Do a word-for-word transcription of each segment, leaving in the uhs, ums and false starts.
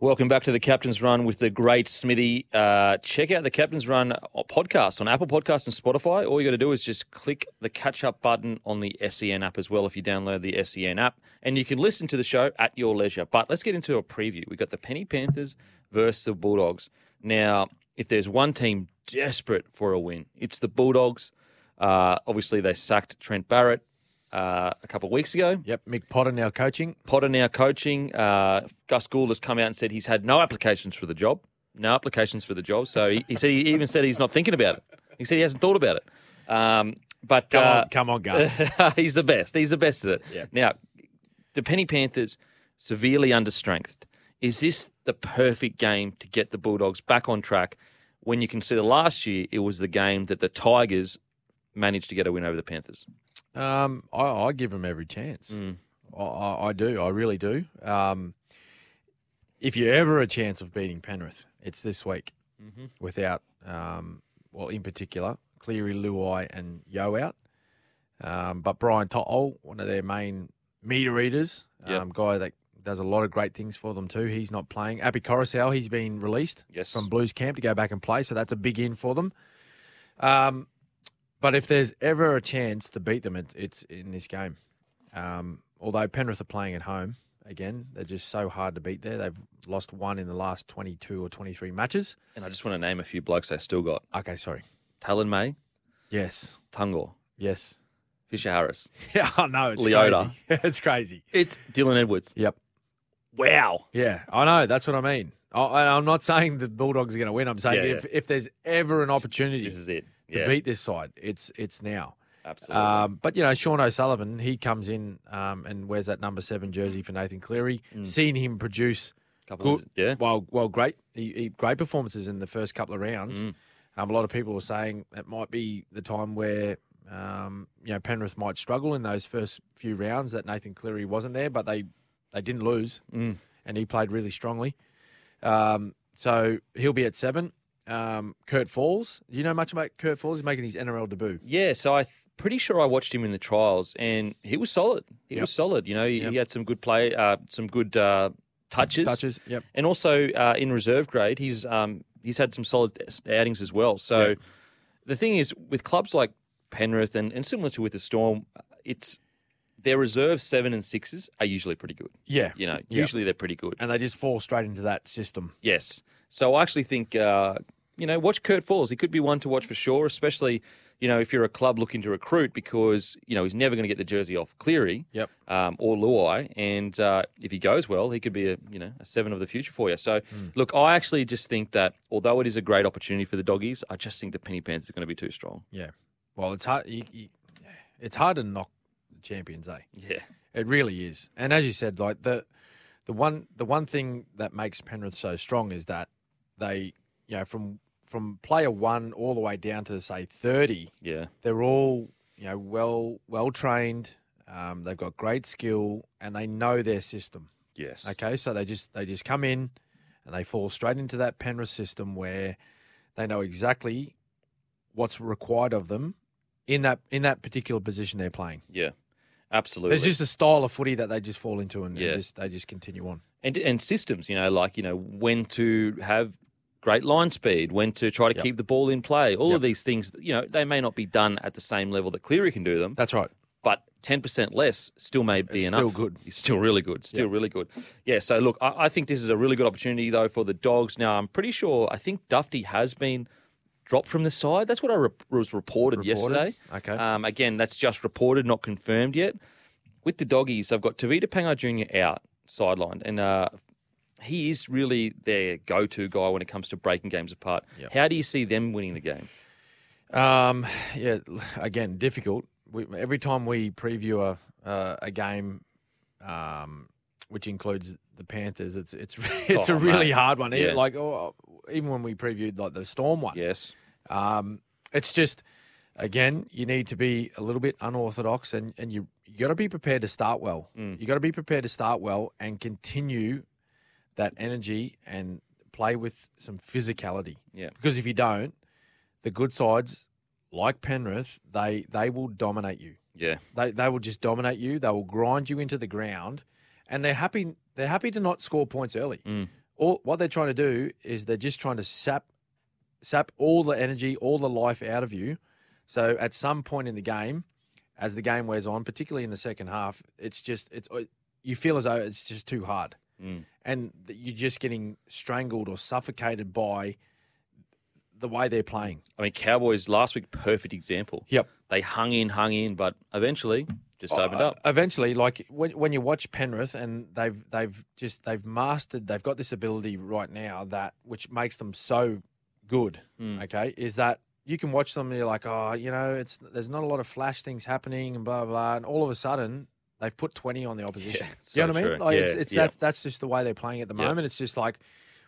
Welcome back to the Captain's Run with the great Smithy. Uh, check out the Captain's Run podcast on Apple Podcasts and Spotify. All you got to do is just click the catch-up button on the S E N app as well if you download the S E N app. And you can listen to the show at your leisure. But let's get into a preview. We've got the Penrith Panthers versus the Bulldogs. Now, if there's one team desperate for a win, it's the Bulldogs. Uh, obviously, they sacked Trent Barrett Uh, a couple of weeks ago. Yep, Mick Potter now coaching. Potter now coaching. Uh, Gus Gould has come out and said he's had no applications for the job. No applications for the job. So he, he said he even said he's not thinking about it. He said he hasn't thought about it. Um, but come on, uh, come on Gus. He's the best. He's the best at it. Yeah. Now, the Penny Panthers severely understrengthed. Is this the perfect game to get the Bulldogs back on track? When you consider last year, it was the game that the Tigers managed to get a win over the Panthers. Um, I, I give them every chance. Mm. I, I, I do. I really do. Um, if you're ever a chance of beating Penrith, it's this week. Mm-hmm. Without, um, well, in particular, Cleary, Luai, and Yo out. Um, but Brian Tothol, one of their main meter eaters, yep. um, guy that does a lot of great things for them too. He's not playing. Abby Coruscant, he's been released yes. from Blues camp to go back and play, so that's a big in for them. Um. But if there's ever a chance to beat them, it's, it's in this game. Um, although Penrith are playing at home again, they're just so hard to beat there. They've lost one in the last twenty-two or twenty-three matches. And I just want to name a few blokes they still got. Okay, sorry. Talon May. Yes. Tungor. Yes. Fisher Harris. Yeah, I know. It's Leota. Crazy. It's crazy. It's Dylan Edwards. Yep. Wow. Yeah, I know. That's what I mean. I, I'm not saying the Bulldogs are going to win. I'm saying yeah, if, yeah. if there's ever an opportunity. This is it. To yeah. beat this side, it's it's now. Absolutely. Um, but, you know, Sean O'Sullivan, he comes in um, and wears that number seven jersey for Nathan Cleary. Mm. Seen him produce couple good, of, yeah. well, well, great he, he, great performances in the first couple of rounds. Mm. Um, a lot of people were saying it might be the time where, um, you know, Penrith might struggle in those first few rounds that Nathan Cleary wasn't there, but they, they didn't lose mm. and he played really strongly. Um, so he'll be at seven. Um, Kurt Falls. Do you know much about Kurt Falls? He's making his N R L debut. Yeah, so I'm th- pretty sure I watched him in the trials, and he was solid. He yep. was solid. You know, he, yep. he had some good play, uh, some good uh, touches, touches. Yep. And also uh, in reserve grade, he's um, he's had some solid outings as well. So yep. the thing is, with clubs like Penrith and, and similar to with the Storm, it's their reserve seven and sixes are usually pretty good. Yeah, you know, yep. usually they're pretty good, and they just fall straight into that system. Yes. So I actually think. Uh, You know, watch Kurt Falls. He could be one to watch for sure, especially, you know, if you're a club looking to recruit because, you know, he's never going to get the jersey off Cleary yep. um, or Luai. And uh, if he goes well, he could be, a you know, a seven of the future for you. So, mm. look, I actually just think that although it is a great opportunity for the Doggies, I just think the Penny Panthers are going to be too strong. Yeah. Well, it's hard, you, you, it's hard to knock the champions, eh? Yeah. It really is. And as you said, like, the the one the one thing that makes Penrith so strong is that they, you know, from... From player one all the way down to, say, thirty, yeah, they're all, you know, well well trained. Um, they've got great skill and they know their system. Yes. Okay, so they just they just come in and they fall straight into that Penrith system where they know exactly what's required of them in that in that particular position they're playing. Yeah, absolutely. There's just a style of footy that they just fall into and, yeah. and just they just continue on. And and systems, you know, like you know when to have. Great line speed, when to try to yep. keep the ball in play. All yep. of these things, you know, they may not be done at the same level that Cleary can do them. That's right. But ten percent less still may be it's enough. Still good. It's still really good. Still yep. really good. Yeah, so look, I, I think this is a really good opportunity, though, for the Dogs. Now, I'm pretty sure, I think Dufty has been dropped from the side. That's what I re- was reported, reported yesterday. Okay. Um, again, that's just reported, not confirmed yet. With the Doggies, I've got Tavita Panga Junior out. sidelined. And uh, he is really their go-to guy when it comes to breaking games apart. Yep. How do you see them winning the game? Um, yeah, again, difficult. We, every time we preview a, uh, a game, um, which includes the Panthers, it's it's it's oh, a really mate. hard one. Yeah. Like oh, even when we previewed like the Storm one, yes, um, it's just again you need to be a little bit unorthodox, and and you you got to be prepared to start well. Mm. You got to be prepared to start well and continue that energy and play with some physicality. Yeah, because if you don't, the good sides like Penrith, they they will dominate you. Yeah, they they will just dominate you. They will grind you into the ground. And they're happy. They're happy to not score points early. Mm. All what they're trying to do is they're just trying to sap, sap all the energy, all the life out of you. So at some point in the game, as the game wears on, particularly in the second half, it's just it's you feel as though it's just too hard, mm. and you're just getting strangled or suffocated by the way they're playing. I mean, Cowboys last week, perfect example. Yep, they hung in, hung in, but eventually. Just opened up. Uh, eventually, like when when you watch Penrith, and they've they've just they've mastered, they've got this ability right now that which makes them so good. Mm. Okay, is that you can watch them and you're like, oh, you know, it's there's not a lot of flash things happening and blah blah, and all of a sudden they've put twenty on the opposition. Yeah, so you know what true. I mean? Like yeah, it's it's yeah. that's that's just the way they're playing at the moment. Yeah. It's just like,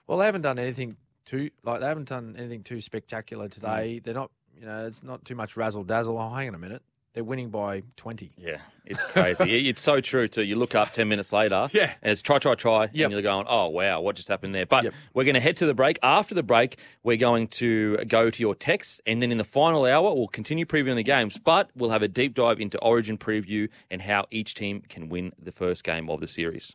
well, they haven't done anything too like they haven't done anything too spectacular today. Mm. They're not, you know, it's not too much razzle dazzle. Oh, hang on a minute. They're winning by twenty. Yeah, it's crazy. It's so true, too. You look up ten minutes later, yeah. and it's try, try, try, yep. and you're going, oh, wow, what just happened there? But yep. we're going to head to the break. After the break, we're going to go to your texts, and then in the final hour, we'll continue previewing the games, but we'll have a deep dive into Origin preview and how each team can win the first game of the series.